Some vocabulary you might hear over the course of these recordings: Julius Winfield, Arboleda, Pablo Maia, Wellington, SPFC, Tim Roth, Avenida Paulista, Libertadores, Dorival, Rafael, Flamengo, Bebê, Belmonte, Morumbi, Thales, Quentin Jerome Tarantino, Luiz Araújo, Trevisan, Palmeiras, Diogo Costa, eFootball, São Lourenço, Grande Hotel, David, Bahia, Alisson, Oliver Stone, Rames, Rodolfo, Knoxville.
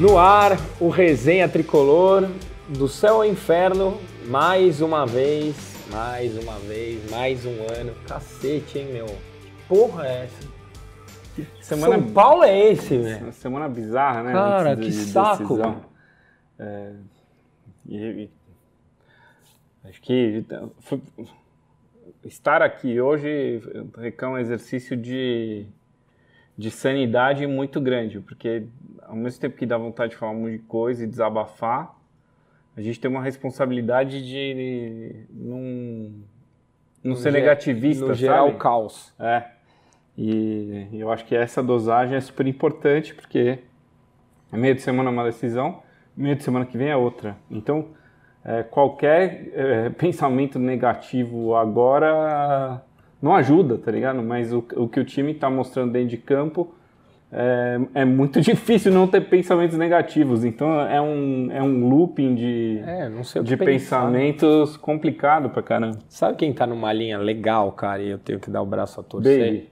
No ar, o Resenha Tricolor, do céu ao inferno, mais uma vez, mais um ano. Cacete, hein, meu? Que porra é essa? Que semana... São Paulo é esse, velho? Semana bizarra, né? Cara, que saco! É... Acho que estar aqui hoje requer um exercício de sanidade muito grande, porque ao mesmo tempo que dá vontade de falar um monte de coisa e desabafar, a gente tem uma responsabilidade de não ser negativista, sabe? Não gerar o caos. É. E eu acho que essa dosagem é super importante, porque meio de semana é uma decisão, meio de semana que vem é outra. Então, qualquer pensamento negativo agora não ajuda, tá ligado? Mas o que o time tá mostrando dentro de campo é muito difícil não ter pensamentos negativos. Então é um looping de pensamentos complicado pra caramba. Sabe quem tá numa linha legal, cara, e eu tenho que dar o braço a torcer? Bebê.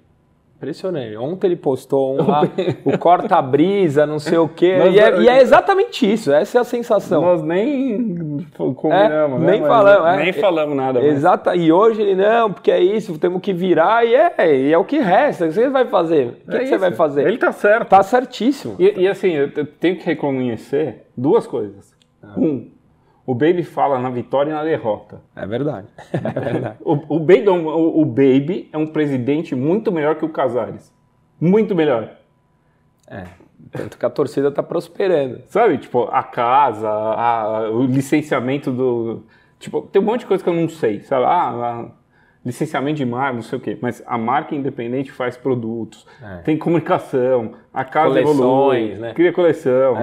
Impressionante. Ontem ele postou um lá, o corta-brisa, não sei o quê. E é exatamente isso, essa é a sensação. Nós nem combinamos, né? Nem falamos nada. Exato. E hoje ele, não, porque é isso, temos que virar e é o que resta. O que você vai fazer? O que você vai fazer? Ele tá certo. Tá certíssimo. E assim, eu tenho que reconhecer duas coisas. O Baby fala na vitória e na derrota. É verdade. É verdade. O Baby é um presidente muito melhor que o Casares. Muito melhor. É. Tanto que a torcida tá prosperando. Sabe? Tipo, a casa, o licenciamento do... Tipo, tem um monte de coisa que eu não sei, sabe? Licenciamento de marca, não sei o quê. Mas a marca independente faz produtos, tem comunicação, a casa evolui, né? Cria coleção,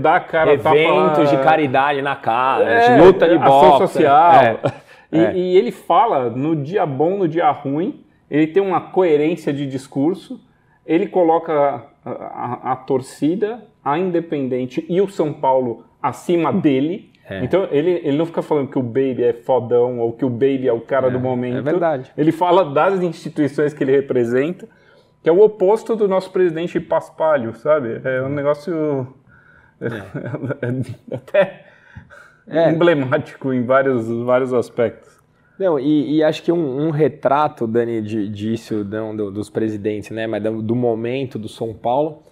dá a cara... Eventos de caridade na casa, de luta de boxe. Ação social. E ele fala no dia bom, no dia ruim, ele tem uma coerência de discurso, ele coloca a torcida, a Independente e o São Paulo acima dele. É. Então, ele não fica falando que o Baby é fodão ou que o Baby é o cara do momento. É verdade. Ele fala das instituições que ele representa, que é o oposto do nosso presidente Paspalho, sabe? É um negócio até emblemático em vários aspectos. Não, e acho que um retrato, Dani, disso, não, dos presidentes, né? Mas do momento do São Paulo...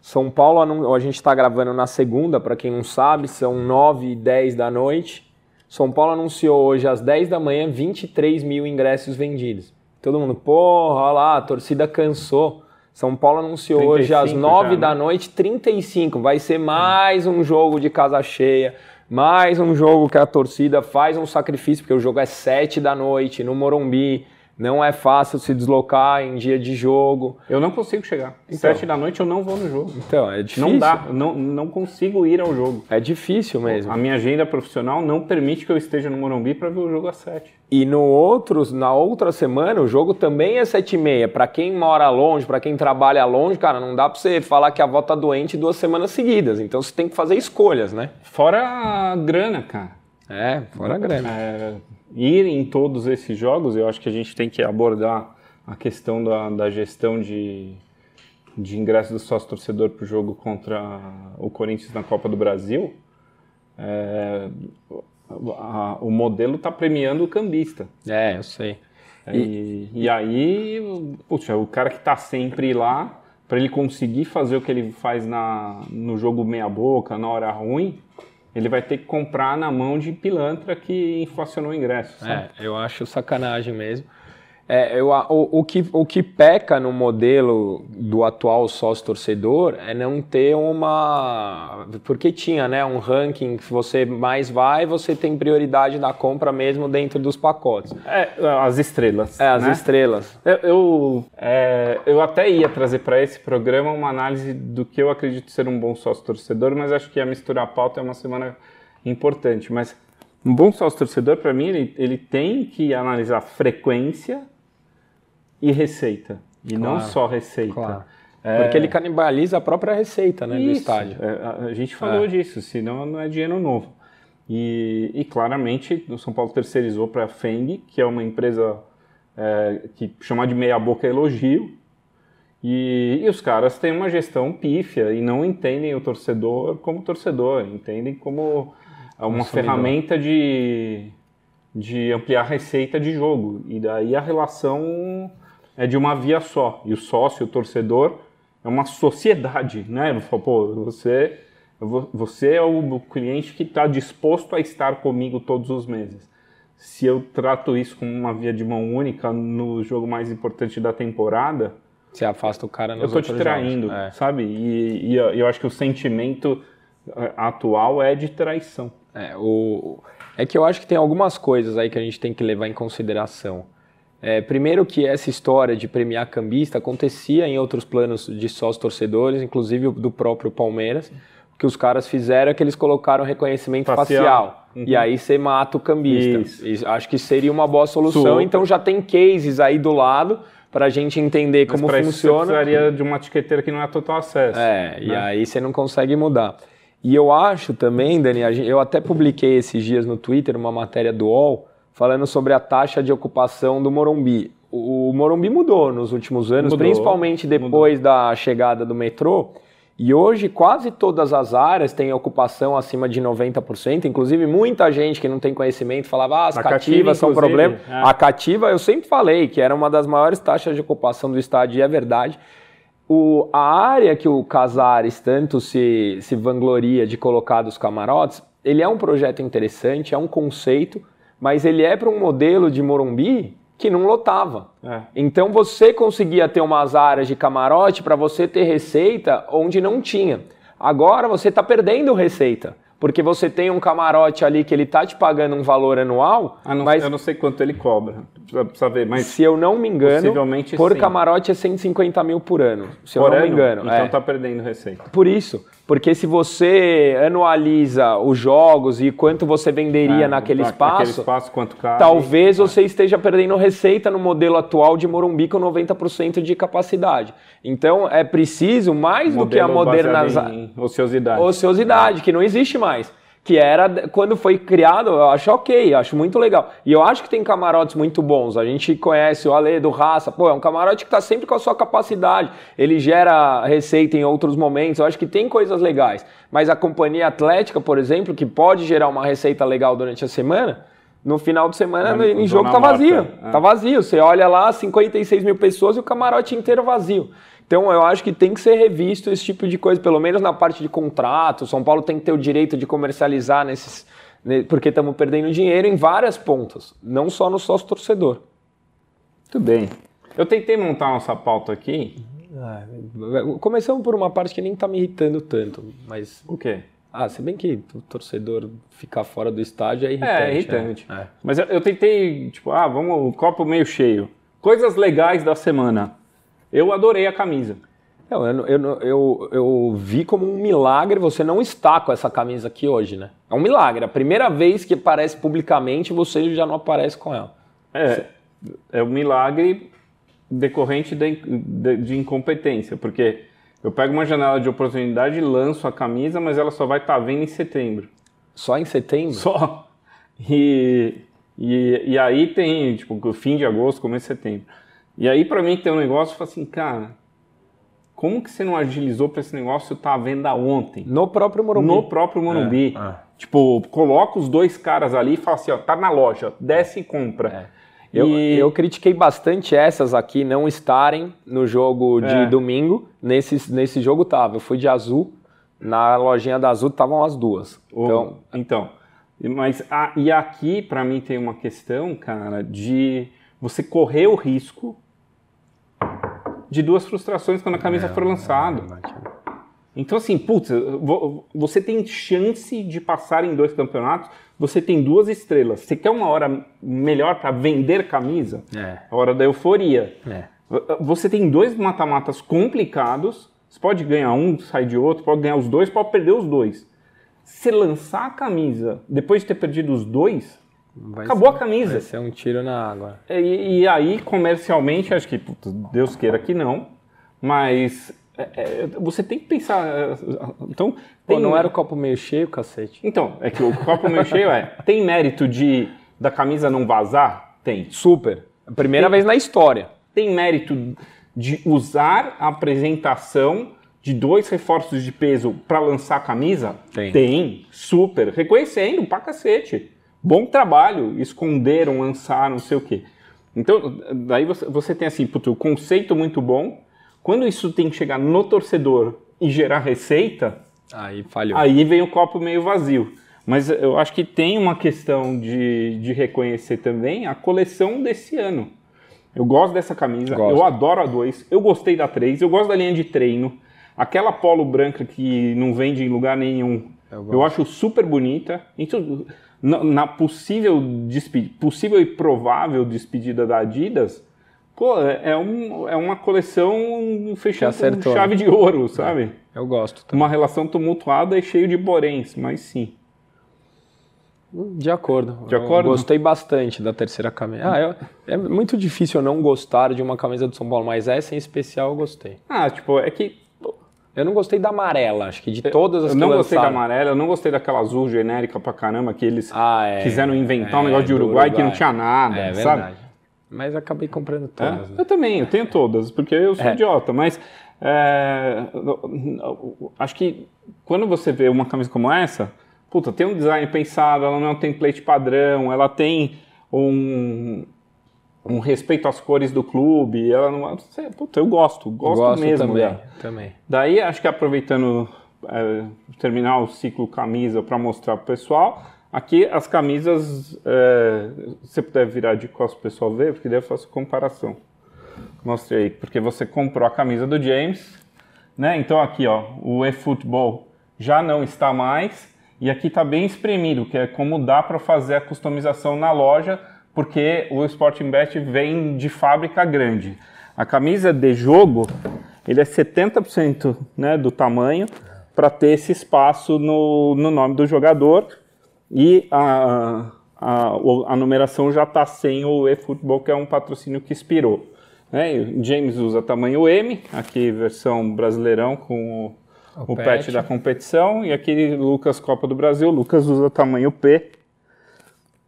São Paulo, a gente está gravando na segunda, para quem não sabe, são 9h10 da noite. São Paulo anunciou hoje às 10 da manhã 23 mil ingressos vendidos. Todo mundo, porra, olha lá, a torcida cansou. São Paulo anunciou hoje às 9 da noite 35. Vai ser mais um jogo de casa cheia, mais um jogo que a torcida faz um sacrifício, porque o jogo é 7 da noite no Morumbi. Não é fácil se deslocar em dia de jogo. Eu não consigo chegar. Então, 7 da noite eu não vou no jogo. Então, é difícil. Não dá, não consigo ir ao jogo. É difícil mesmo. A minha agenda profissional não permite que eu esteja no Morumbi para ver o jogo às 7. E na outra semana o jogo também é 7h30. Para quem mora longe, para quem trabalha longe, cara, não dá para você falar que a avó tá doente 2 semanas seguidas. Então você tem que fazer escolhas, né? Fora a grana, cara. É, fora a grana. Ir em todos esses jogos, eu acho que a gente tem que abordar a questão da gestão de ingresso do sócio-torcedor para o jogo contra o Corinthians na Copa do Brasil. O modelo está premiando o cambista. Eu sei. E aí, puxa, o cara que está sempre lá, para ele conseguir fazer o que ele faz no jogo meia-boca, na hora ruim... Ele vai ter que comprar na mão de pilantra que inflacionou o ingresso, sabe? Eu acho sacanagem mesmo. O que peca no modelo do atual sócio-torcedor é não ter uma... Porque tinha, né, um ranking que você mais vai, você tem prioridade da compra mesmo dentro dos pacotes. As estrelas. As estrelas. Eu até ia trazer para esse programa uma análise do que eu acredito ser um bom sócio-torcedor, mas acho que ia misturar a pauta, é uma semana importante. Mas um bom sócio-torcedor, para mim, ele tem que analisar frequência e receita. E claro, não só receita. Claro. Porque ele canibaliza a própria receita, né, do estádio. A gente falou disso, senão não é dinheiro novo. E claramente o São Paulo terceirizou para a FENG, que é uma empresa que chamar de meia boca elogio, E os caras têm uma gestão pífia e não entendem o torcedor como torcedor, entendem como uma ferramenta de ampliar a receita de jogo. E daí a relação é de uma via só. E o sócio, o torcedor, é uma sociedade, né? Pô, você é o cliente que está disposto a estar comigo todos os meses. Se eu trato isso como uma via de mão única no jogo mais importante da temporada... Você afasta o cara nos outros jogos. Eu estou te traindo, é. Sabe? E eu acho que o sentimento atual é de traição. É que eu acho que tem algumas coisas aí que a gente tem que levar em consideração. Primeiro que essa história de premiar cambista acontecia em outros planos de sócios torcedores, inclusive do próprio Palmeiras. O que os caras fizeram é que eles colocaram reconhecimento facial. Uhum. E aí você mata o cambista. Isso. Acho que seria uma boa solução. Super. Então já tem cases aí do lado para a gente entender como funciona. Mas pra isso você precisaria de uma etiqueteira que não é total acesso. Né? E aí você não consegue mudar. E eu acho também, Dani, eu até publiquei esses dias no Twitter uma matéria do UOL falando sobre a taxa de ocupação do Morumbi. O Morumbi mudou nos últimos anos, principalmente depois da chegada do metrô. E hoje quase todas as áreas têm ocupação acima de 90%, inclusive muita gente que não tem conhecimento falava as cativas são problema. É. A cativa, eu sempre falei que era uma das maiores taxas de ocupação do estádio, e é verdade. A área que o Casares tanto se vangloria de colocar dos camarotes, ele é um projeto interessante, é um conceito, mas ele é para um modelo de Morumbi que não lotava. Então você conseguia ter umas áreas de camarote para você ter receita onde não tinha. Agora você está perdendo receita, porque você tem um camarote ali que ele está te pagando um valor anual. Eu não sei quanto ele cobra, precisa ver, mas... Se eu não me engano, por sim. Camarote é 150 mil por ano, se eu não me engano. Então está perdendo receita. Por isso, porque se você anualiza os jogos e quanto você venderia naquele espaço, quanto cabe, talvez você esteja perdendo receita no modelo atual de Morumbi com 90% de capacidade. Então é preciso mais do que a modernização. Ociosidade, que não existe mais. Que era quando foi criado, eu acho acho muito legal. E eu acho que tem camarotes muito bons. A gente conhece o Ale do Raça, é um camarote que está sempre com a sua capacidade. Ele gera receita em outros momentos. Eu acho que tem coisas legais. Mas a companhia atlética, por exemplo, que pode gerar uma receita legal durante a semana, no final de semana o jogo está vazio. Está vazio. Você olha lá, 56 mil pessoas e o camarote inteiro vazio. Então eu acho que tem que ser revisto esse tipo de coisa, pelo menos na parte de contrato. São Paulo tem que ter o direito de comercializar porque estamos perdendo dinheiro em várias pontas, não só no sócio torcedor. Muito bem. Eu tentei montar nossa pauta aqui. Começamos por uma parte que nem está me irritando tanto, mas... O quê? Se bem que o torcedor ficar fora do estádio é irritante. É irritante. Mas eu tentei, vamos, copo meio cheio. Coisas legais da semana. Eu adorei a camisa. Eu vi como um milagre você não estar com essa camisa aqui hoje, né? É um milagre. A primeira vez que aparece publicamente, você já não aparece com ela. É um milagre decorrente de incompetência, porque eu pego uma janela de oportunidade e lanço a camisa, mas ela só vai estar à venda em setembro. Só em setembro? Só. E aí tem, fim de agosto, começo de setembro. E aí, pra mim, tem um negócio, eu falo assim, cara, como que você não agilizou pra esse negócio estar à venda ontem? No próprio Morumbi. Coloca os dois caras ali e fala assim, tá na loja, desce e compra. Eu critiquei bastante essas aqui não estarem no jogo de domingo. Nesse jogo tava, eu fui de azul, na lojinha da azul estavam as duas. Mas aqui, pra mim, tem uma questão, cara, de você correr o risco de duas frustrações quando a camisa for lançada. Então, assim, você tem chance de passar em dois campeonatos, você tem duas estrelas. Você quer uma hora melhor para vender camisa? A hora da euforia. Você tem dois mata-matas complicados, você pode ganhar um, sai de outro, pode ganhar os dois, pode perder os dois. Se lançar a camisa depois de ter perdido os dois... Acabou a camisa. Vai ser um tiro na água. E aí, comercialmente, acho que, Deus queira que não, mas você tem que pensar... Então, não era o copo meio cheio, cacete? Então, é que o copo meio cheio tem mérito da camisa não vazar? Tem. Super. Primeira vez na história. Tem mérito de usar a apresentação de dois reforços de peso para lançar a camisa? Tem. Tem, super. Reconhecendo, pra cacete. Bom trabalho, esconderam, lançaram, não sei o quê. Então, daí você tem assim, puto, conceito muito bom. Quando isso tem que chegar no torcedor e gerar receita, aí falhou. Aí vem o copo meio vazio. Mas eu acho que tem uma questão de reconhecer também a coleção desse ano. Eu gosto dessa camisa, eu adoro a 2, eu gostei da 3, eu gosto da linha de treino. Aquela polo branca que não vende em lugar nenhum, eu acho super bonita. Então, na possível e provável despedida da Adidas, pô, é uma coleção fechada com chave de ouro, sabe? Eu gosto. Também. Uma relação tumultuada e cheio de poréns, mas sim. De acordo. De acordo. Eu gostei bastante da terceira camisa. É muito difícil eu não gostar de uma camisa do São Paulo, mas essa em especial eu gostei. Ah, tipo, é que... Eu não gostei da amarela, acho que de todas as que lançaram. Eu não gostei da amarela, eu não gostei daquela azul genérica pra caramba que eles quiseram inventar um negócio de Uruguai que não tinha nada, sabe? Verdade. Mas acabei comprando todas. Né? Eu também, eu tenho todas, porque eu sou idiota, mas... acho que quando você vê uma camisa como essa... Puta, tem um design pensado, ela não é um template padrão, ela tem um respeito às cores do clube, ela não... Puta, eu gosto mesmo também, também. Daí, acho que aproveitando, terminar o ciclo camisa para mostrar pro pessoal, aqui as camisas, se você puder virar de costas pro pessoal ver, porque daí eu faço comparação. Mostrei aí, porque você comprou a camisa do James, né? Então aqui, ó, o eFootball já não está mais... E aqui está bem espremido, que é como dá para fazer a customização na loja, porque o Sporting Bet vem de fábrica grande. A camisa de jogo, ele é 70%, né, do tamanho, para ter esse espaço no nome do jogador. E a numeração já está sem o eFootball, que é um patrocínio que expirou. Né? O James usa tamanho M, aqui versão brasileirão com o patch da competição, e aquele Lucas Copa do Brasil, Lucas usa tamanho P.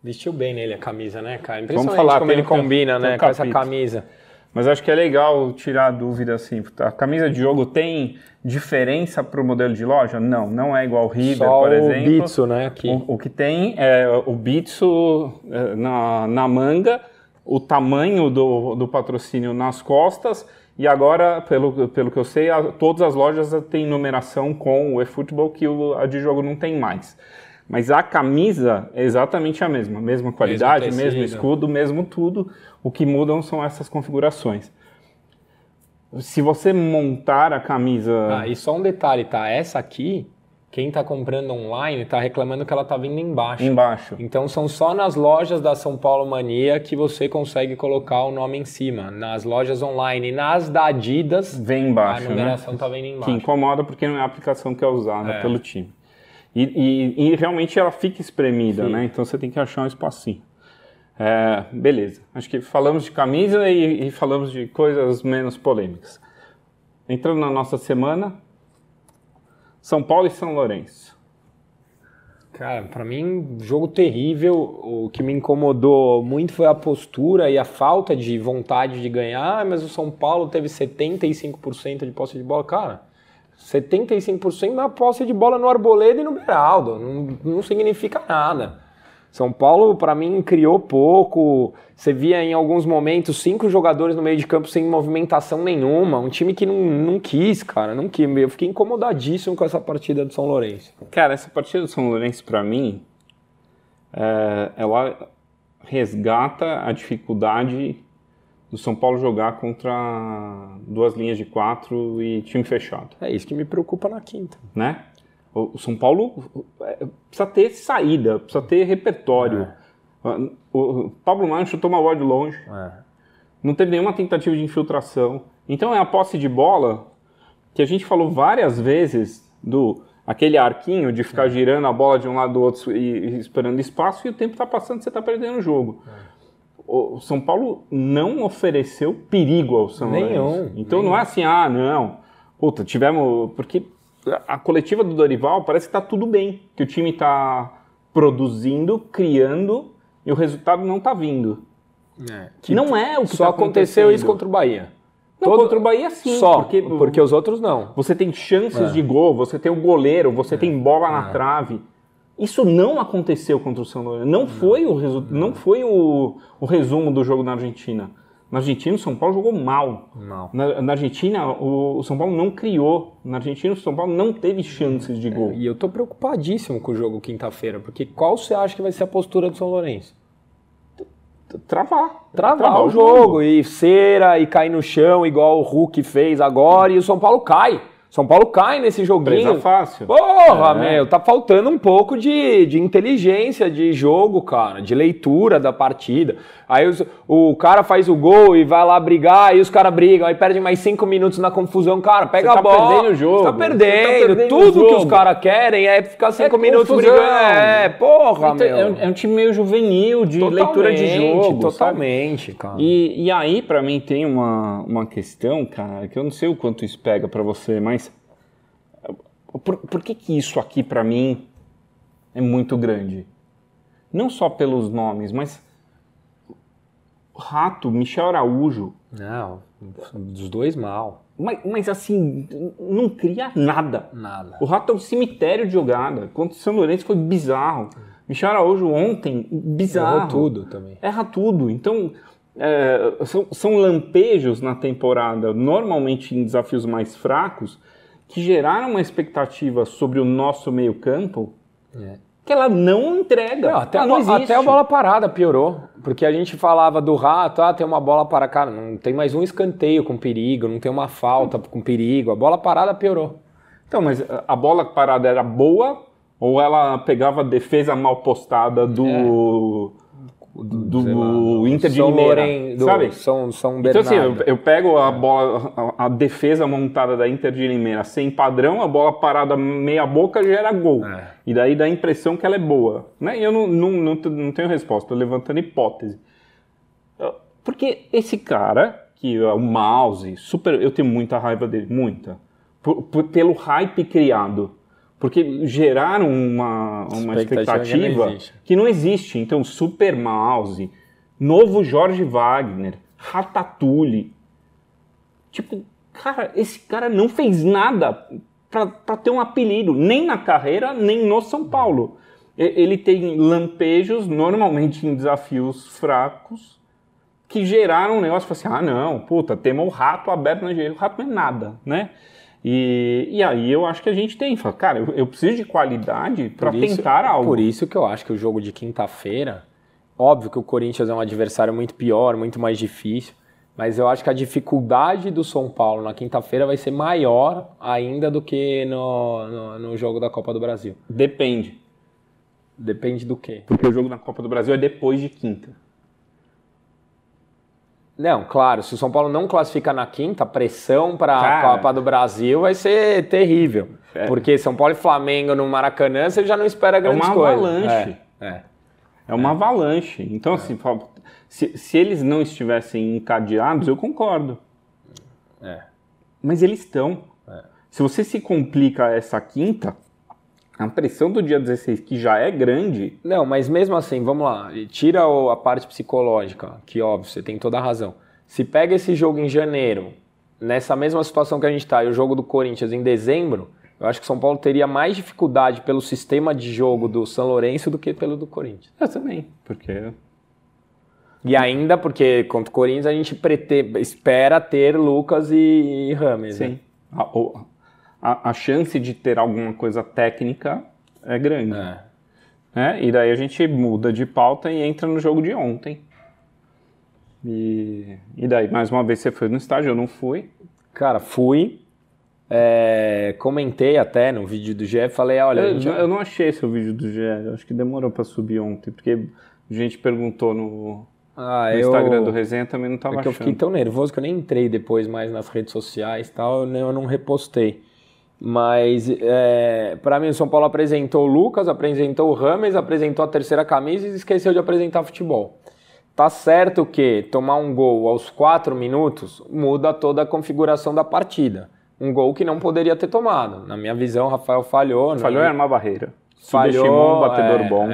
Vestiu bem nele a camisa, né, cara? Impressionante. Vamos falar, como ele combina, né, com essa camisa. Mas acho que é legal tirar a dúvida assim, a camisa de jogo tem diferença para o modelo de loja? Não, não é igual ao River, por exemplo. Só o Bitsu, né, aqui. O que tem é o Bitsu na manga, o tamanho do patrocínio nas costas. E agora, pelo que eu sei, todas as lojas têm numeração com o eFootball, que a de jogo não tem mais. Mas a camisa é exatamente a mesma. Mesma qualidade, mesmo escudo, mesmo tudo. O que mudam são essas configurações. Se você montar a camisa... Ah, e só um detalhe, tá? Essa aqui... Quem está comprando online está reclamando que ela está vindo embaixo. Embaixo. Então são só nas lojas da São Paulo Mania que você consegue colocar o nome em cima. Nas lojas online, nas da Adidas, vem embaixo, a numeração está, né, vindo embaixo. Que incomoda porque não é a aplicação que é usada pelo time. E realmente ela fica espremida, né? Então você tem que achar um espacinho. Beleza. Acho que falamos de camisa e falamos de coisas menos polêmicas. Entrando na nossa semana... São Paulo e São Lourenço. Cara, pra mim, jogo terrível. O que me incomodou muito foi a postura e a falta de vontade de ganhar, mas o São Paulo teve 75% de posse de bola. Cara, 75% na posse de bola no Arboleda e no Beraldo. Não significa nada. São Paulo, pra mim, criou pouco. Você via em alguns momentos 5 jogadores no meio de campo sem movimentação nenhuma. Um time que não quis, cara. Não quis. Eu fiquei incomodadíssimo com essa partida do São Lourenço. Cara, essa partida do São Lourenço, pra mim, ela resgata a dificuldade do São Paulo jogar contra 2 linhas de 4 e time fechado. É isso que me preocupa na quinta. Né? O São Paulo precisa ter saída, precisa ter repertório. O Pablo Maia chutou uma bola de longe. Não teve nenhuma tentativa de infiltração. Então é a posse de bola que a gente falou várias vezes do aquele arquinho de ficar girando a bola de um lado do outro e esperando espaço, e o tempo está passando e você está perdendo o jogo. O São Paulo não ofereceu perigo ao São Lourenço. Então não é assim, puta, tivemos... Porque a coletiva do Dorival parece que está tudo bem, que o time está produzindo, criando, e o resultado não está vindo. Que não é o que só aconteceu isso contra o Bahia. Não, todo... Contra o Bahia sim. Só, porque os outros não. Você tem chances de gol, você tem um goleiro, você tem bola na trave. Isso não aconteceu contra o São Lourenço. Não foi o resumo do jogo na Argentina. Na Argentina, o São Paulo jogou mal. Na Argentina, o São Paulo não criou. Na Argentina, o São Paulo não teve chances de gol. E eu tô preocupadíssimo com o jogo quinta-feira, porque qual você acha que vai ser a postura do São Lourenço? Travar o jogo. E cera, e cair no chão, igual o Hulk fez agora. E o São Paulo cai. São Paulo cai nesse joguinho. Presa fácil. Porra, meu, tá faltando um pouco de inteligência de jogo, cara, de leitura da partida. Aí o cara faz o gol e vai lá brigar, aí os caras brigam, aí perdem mais 5 minutos na confusão. Cara, pega a bola. Você tá perdendo o jogo. Você tá perdendo. Tudo que os caras querem é ficar 5 minutos brigando. Porra, meu. É um time meio juvenil, de leitura de jogo. Totalmente, sabe? Cara. E aí, pra mim, tem uma questão, cara, que eu não sei o quanto isso pega pra você, mas por que isso aqui, pra mim, é muito grande? Não só pelos nomes, mas... Rato, Michel Araújo... Não, dos dois mal. Mas assim, não cria nada. O Rato é um cemitério de jogada. Contra o São Lourenço foi bizarro. Michel Araújo ontem, bizarro. Erra tudo também. Erra tudo. Então, são lampejos na temporada, normalmente em desafios mais fracos, que geraram uma expectativa sobre o nosso meio-campo que ela não entrega. Até a bola parada piorou. Porque a gente falava do Rato, tem uma bola para cá, não tem mais um escanteio com perigo, não tem uma falta com perigo. A bola parada piorou. Então, mas a bola parada era boa ou ela pegava a defesa mal postada do Inter de Limeira, sabe? São Bernardo. Então assim, eu pego a bola, a defesa montada da Inter de Limeira sem padrão, a bola parada meia boca gera gol. E daí dá a impressão que ela é boa, né? E eu não tenho resposta, estou levantando hipótese. Porque esse cara, que é o Mouse, eu tenho muita raiva dele, muita. Pelo hype criado. Porque geraram uma expectativa que não existe. Então, Super Mouse, novo Jorge Wagner, Ratatouille. Tipo, cara, esse cara não fez nada pra ter um apelido, nem na carreira, nem no São Paulo. Ele tem lampejos, normalmente em desafios fracos, que geraram um negócio, assim, temos o Rato aberto na direita. O Rato não é nada, né? E aí eu acho que a gente tem, cara, eu preciso de qualidade para tentar algo. Por isso que eu acho que o jogo de quinta-feira, óbvio que o Corinthians é um adversário muito pior, muito mais difícil, mas eu acho que a dificuldade do São Paulo na quinta-feira vai ser maior ainda do que no jogo da Copa do Brasil. Depende. Depende do quê? Porque o jogo na Copa do Brasil é depois de quinta. Não, claro, se o São Paulo não classifica na quinta, a pressão para a Copa do Brasil vai ser terrível. É. Porque São Paulo e Flamengo no Maracanã, você já não espera grandes coisas. É uma avalanche. Então, assim, se eles não estivessem encadeados, eu concordo. Mas eles estão. Se você se complica essa quinta... A pressão do dia 16, que já é grande... Não, mas mesmo assim, vamos lá. Tira a parte psicológica, que óbvio, você tem toda a razão. Se pega esse jogo em janeiro, nessa mesma situação que a gente está, e o jogo do Corinthians em dezembro, eu acho que o São Paulo teria mais dificuldade pelo sistema de jogo do São Lourenço do que pelo do Corinthians. Eu também, porque... E ainda porque, contra o Corinthians, a gente espera ter Lucas e James. Sim. Né? A chance de ter alguma coisa técnica é grande. E daí a gente muda de pauta e entra no jogo de ontem. E daí, mais uma vez, você foi no estádio, eu não fui. Cara, fui. Comentei até no vídeo do GE, falei, olha... Eu não achei seu vídeo do GE, acho que demorou pra subir ontem, porque a gente perguntou no Instagram do Resenha também não tava achando. Eu fiquei tão nervoso que eu nem entrei depois mais nas redes sociais e tal, eu não repostei. Mas, para mim, o São Paulo apresentou o Lucas, apresentou o James, apresentou a terceira camisa e esqueceu de apresentar futebol. Tá certo que tomar um gol aos 4 minutos muda toda a configuração da partida. Um gol que não poderia ter tomado. Na minha visão, o Rafael falhou. Falhou em armar barreira. Falhou, subestimou um batedor bom.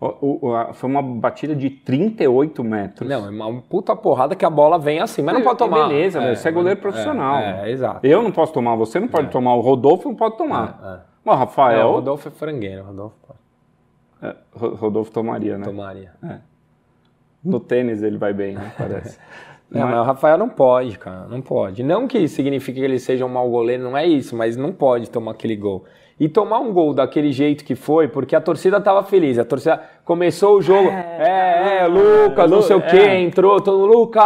Foi uma batida de 38 metros. Não, é uma puta porrada que a bola vem assim, mas não pode tomar. Beleza, você é goleiro profissional. Exato. Eu não posso tomar, você não pode tomar, o Rodolfo não pode tomar. Mas o Rafael... Não, o Rodolfo é frangueiro, o Rodolfo pode. É, Rodolfo tomaria, né? Tomaria. É. No tênis ele vai bem, né? Parece. Mas o Rafael não pode, cara, não pode. Não que signifique que ele seja um mau goleiro, não é isso, mas não pode tomar aquele gol. E tomar um gol daquele jeito que foi, porque a torcida tava feliz, a torcida começou o jogo, Lucas, não sei o que, entrou, todo Lucas,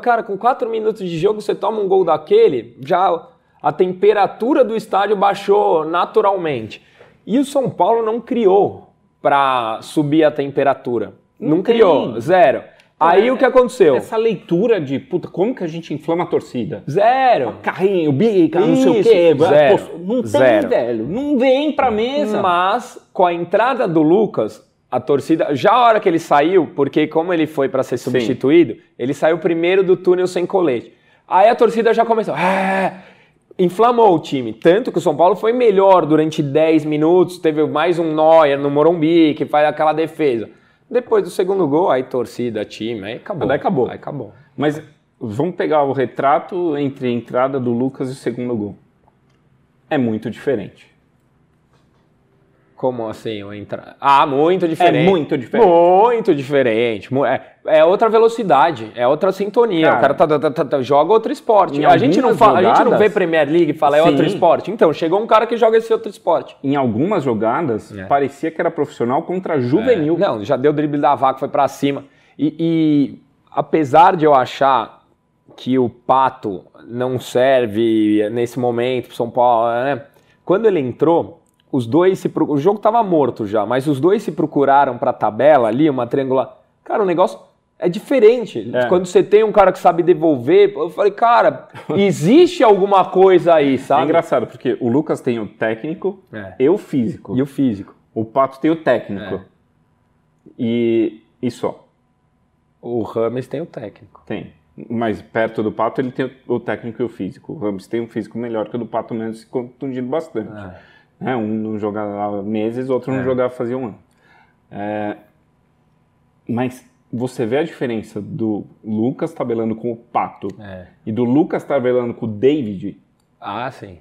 cara, com 4 minutos de jogo você toma um gol daquele, já a temperatura do estádio baixou naturalmente. E o São Paulo não criou para subir a temperatura, não criou, zero. Aí o que aconteceu? Essa leitura de, puta, como que a gente inflama a torcida? Zero. Carrinho, bica, não sei o quê. Zero. Pô, não tem, zero. Velho. Não vem pra mesa. Mas, com a entrada do Lucas, a torcida... Já a hora que ele saiu, porque como ele foi pra ser substituído, ele saiu primeiro do túnel sem colete. Aí a torcida já começou... Inflamou o time, tanto que o São Paulo foi melhor durante 10 minutos, teve mais um Neuer no Morumbi, que faz aquela defesa. Depois do segundo gol, aí torcida, time, aí acabou. Aí acabou. Mas vamos pegar o retrato entre a entrada do Lucas e o segundo gol. É muito diferente. Como assim? Muito diferente. É muito diferente. Muito diferente. É outra velocidade, é outra sintonia. Cara, o cara joga outro esporte. A gente não vê Premier League e fala, é outro esporte. Então, chegou um cara que joga esse outro esporte. Em algumas jogadas, parecia que era profissional contra juvenil. Não, já deu drible da vaca, foi pra cima. E apesar de eu achar que o Pato não serve nesse momento pro São Paulo, né? Quando ele entrou... O jogo estava morto já, mas os dois se procuraram para a tabela ali, uma triangular. Cara, o negócio é diferente. É. Quando você tem um cara que sabe devolver, eu falei, cara, existe alguma coisa aí, sabe? É engraçado, porque o Lucas tem o técnico e o físico. O Pato tem o técnico. E só. O Rames tem o técnico. Tem. Mas perto do Pato ele tem o técnico e o físico. O Rames tem um físico melhor que o do Pato, menos se contundindo bastante. Um não jogava meses, outro não jogava fazia um ano. Mas você vê a diferença do Lucas tabelando com o Pato e do Lucas tabelando com o David? Ah, sim.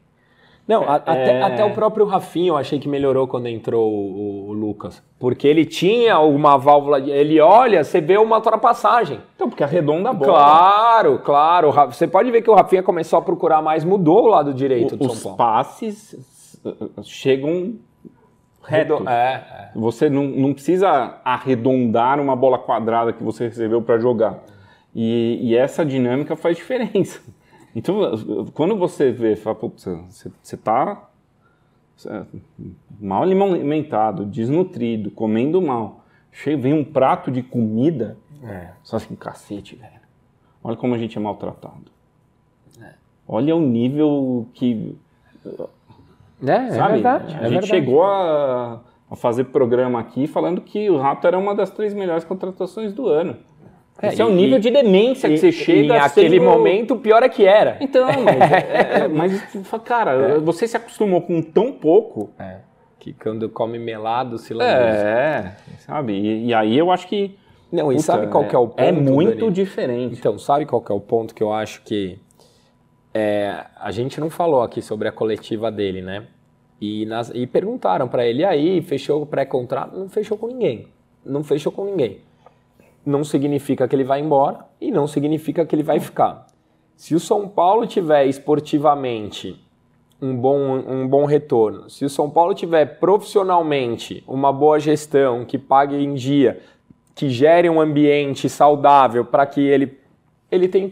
Não, até o próprio Rafinha eu achei que melhorou quando entrou o Lucas. Porque ele tinha uma válvula... Ele olha, você vê uma ultrapassagem. Então, porque arredonda a bola. Claro, claro. Você pode ver que o Rafinha começou a procurar mais, mudou o lado direito do São Paulo. Os passes... chegam retos. Você não precisa arredondar uma bola quadrada que você recebeu para jogar. E essa dinâmica faz diferença. Então, quando você vê, fala, putz, você está mal alimentado, desnutrido, comendo mal. Vem um prato de comida, só assim, cacete, velho. Olha como a gente é maltratado. Olha o nível que... Sabe? Verdade. A gente chegou a fazer programa aqui falando que o Rato era uma das 3 melhores contratações do ano. Esse é o nível de demência que você chega... Naquele momento, o pior é que era. Então, mas cara, você se acostumou com tão pouco... Que quando come melado, se lambuza. Sabe? E aí eu acho que... Não, e sabe qual que é o ponto, muito diferente. Então, sabe qual que é o ponto que eu acho que... a gente não falou aqui sobre a coletiva dele, né? E perguntaram pra ele, aí, fechou o pré-contrato? Não fechou com ninguém. Não significa que ele vai embora e não significa que ele vai ficar. Se o São Paulo tiver esportivamente um bom retorno, se o São Paulo tiver profissionalmente uma boa gestão, que pague em dia, que gere um ambiente saudável para que ele tem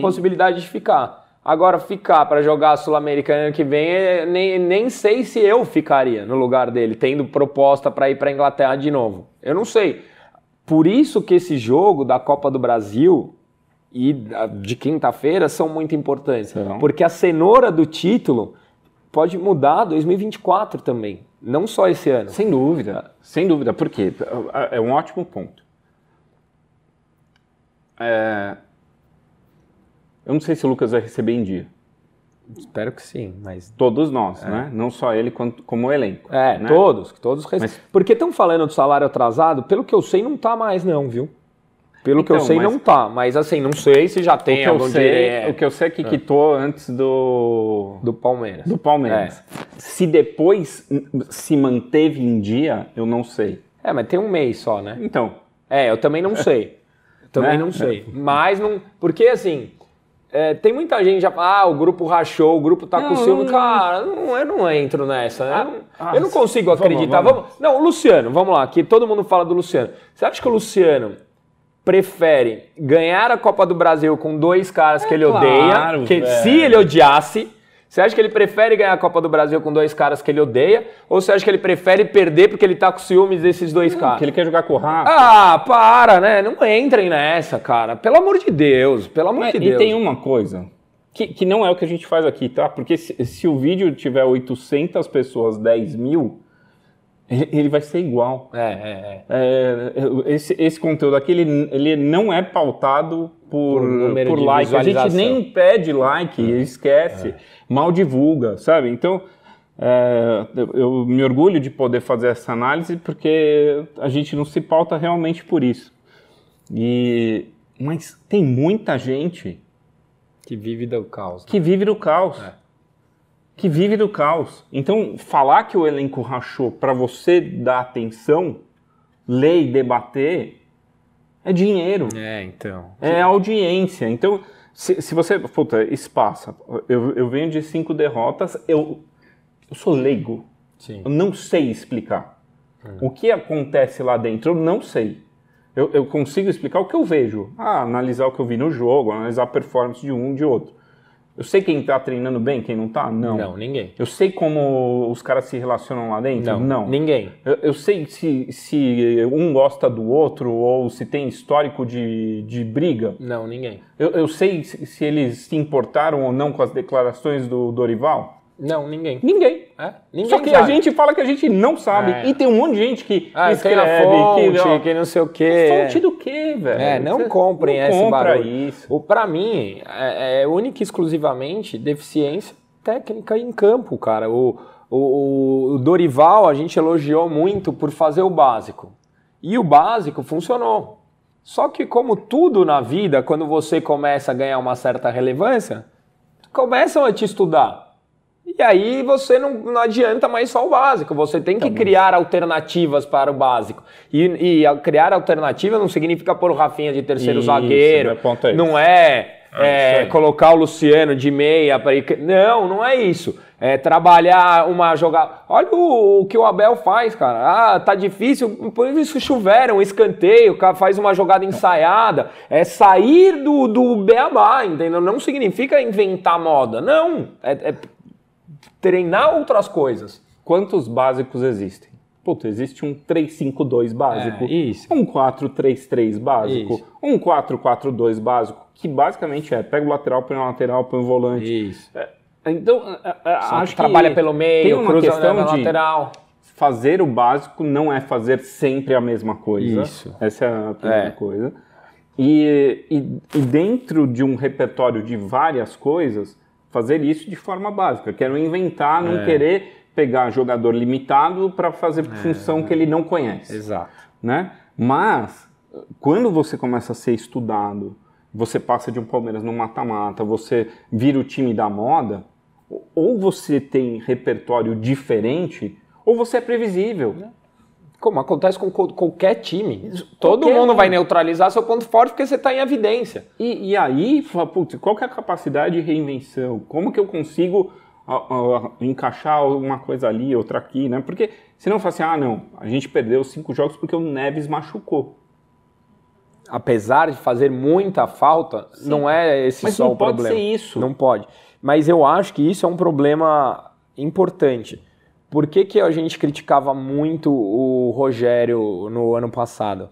possibilidade de ficar. Agora, ficar para jogar a Sul-Americana que vem, nem sei se eu ficaria no lugar dele, tendo proposta para ir para a Inglaterra de novo. Eu não sei. Por isso que esse jogo da Copa do Brasil e de quinta-feira são muito importantes. Uhum. Porque a cenoura do título pode mudar 2024 também, não só esse ano. Sem dúvida, sem dúvida. Por quê? É um ótimo ponto. Eu não sei se o Lucas vai receber em dia. Espero que sim, mas... Todos nós, né? Não só ele, como o elenco. É, né? todos. Mas... Porque estão falando do salário atrasado, pelo que eu sei, não tá mais não, viu? Pelo que eu sei, não tá. Mas assim, não sei se já tem algum direito. O que eu sei é que quitou antes do Palmeiras. Do Palmeiras. É. Se depois se manteve em dia, eu não sei. É, mas tem um mês só, né? Então. É, eu também não sei. Também não sei. Mas não... Porque assim... É, tem muita gente já fala, o grupo rachou, o grupo tá com ciúme. Cara, eu não entro nessa. Eu não consigo acreditar. Vamos. Não, o Luciano, vamos lá, que todo mundo fala do Luciano. Você acha que o Luciano prefere ganhar a Copa do Brasil com dois caras que ele odeia? Que, se ele odiasse, você acha que ele prefere ganhar a Copa do Brasil com dois caras que ele odeia? Ou você acha que ele prefere perder porque ele tá com ciúmes desses dois caras? Que ele quer jogar com o Rato. Ah, para, né? Não entrem nessa, cara. Pelo amor de Deus, pelo amor de Deus. E tem uma coisa, que não é o que a gente faz aqui, tá? Porque se o vídeo tiver 800 pessoas, 10 mil, ele vai ser igual. Esse conteúdo aqui, ele não é pautado... Por like, a gente nem pede like, esquece, mal divulga, sabe? Então, eu me orgulho de poder fazer essa análise porque a gente não se pauta realmente por isso. Mas tem muita gente que vive do caos. Né? Que vive do caos. Então, falar que o elenco rachou para você dar atenção, ler e debater... É dinheiro. Então. É audiência. Então, se você... Puta, espaça. Eu venho de 5 derrotas. Eu sou leigo. Sim. Eu não sei explicar. O que acontece lá dentro, eu não sei. Eu consigo explicar o que eu vejo. Analisar o que eu vi no jogo, analisar a performance de um, de outro. Eu sei quem tá treinando bem, quem não tá? Não. Não, ninguém. Eu sei como os caras se relacionam lá dentro? Não. Ninguém. Eu sei se um gosta do outro ou se tem histórico de briga? Não, ninguém. Eu sei se eles se importaram ou não com as declarações do Dorival? Não, ninguém. Ninguém. Ninguém Só que sabe. A gente fala que a gente não sabe. E tem um monte de gente que escreve, que não sei o quê. Fonte do quê, velho? Não comprem esse barulho. Pra mim, é única e exclusivamente deficiência técnica em campo, cara. O Dorival, a gente elogiou muito por fazer o básico. E o básico funcionou. Só que como tudo na vida, quando você começa a ganhar uma certa relevância, começam a te estudar. E aí você não adianta mais só o básico, você tem que criar alternativas para o básico. E criar alternativa não significa pôr o Rafinha de terceiro zagueiro, colocar o Luciano de meia. Não é isso. É trabalhar uma jogada. Olha o que o Abel faz, cara. Tá difícil, por isso chuveiro, um escanteio, faz uma jogada ensaiada. É sair do beabá, entendeu? Não significa inventar moda, não. Treinar outras coisas. Quantos básicos existem? Existe um 3-5-2 básico, um 4-3-3 básico, um 4-4-2 básico, que basicamente pega o lateral, põe o lateral, põe o volante. Isso. Então, acho que trabalha pelo meio, tem uma questão na lateral. Fazer o básico não é fazer sempre a mesma coisa. Isso. Essa é a primeira coisa. E dentro de um repertório de várias coisas, fazer isso de forma básica. Quero inventar, não querer pegar jogador limitado para fazer função que ele não conhece. Exato. Né? Mas, quando você começa a ser estudado, você passa de um Palmeiras no mata-mata, você vira o time da moda, ou você tem repertório diferente, ou você é previsível. Como acontece com qualquer time. Todo mundo vai neutralizar seu ponto forte porque você está em evidência. E aí, putz, qual que é a capacidade de reinvenção? Como que eu consigo encaixar uma coisa ali, outra aqui, né? Porque se não fosse a gente perdeu 5 jogos porque o Neves machucou. Apesar de fazer muita falta, sim, não é esse só o problema. Mas não pode ser isso. Não pode. Mas eu acho que isso é um problema importante. Por que a gente criticava muito o Rogério no ano passado?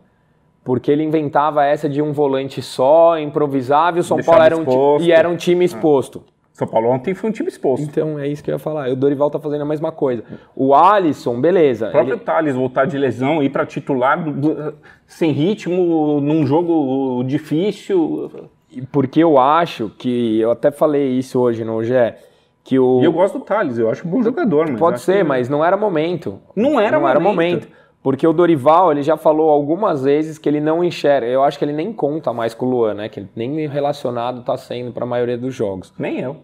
Porque ele inventava essa de um volante só, improvisava, e o São Paulo era um time exposto. São Paulo ontem foi um time exposto. Então, é isso que eu ia falar. O Dorival tá fazendo a mesma coisa. O Alisson, beleza. O próprio Thales voltar de lesão, ir para titular sem ritmo, num jogo difícil. Porque eu acho que... Eu até falei isso hoje no GE. Que o... E eu gosto do Thales, eu acho um bom jogador. Mas pode ser, que... mas não era momento. Não era momento. Porque o Dorival, ele já falou algumas vezes que ele não enxerga. Eu acho que ele nem conta mais com o Luan, né? Que ele nem relacionado tá sendo para a maioria dos jogos. Nem eu.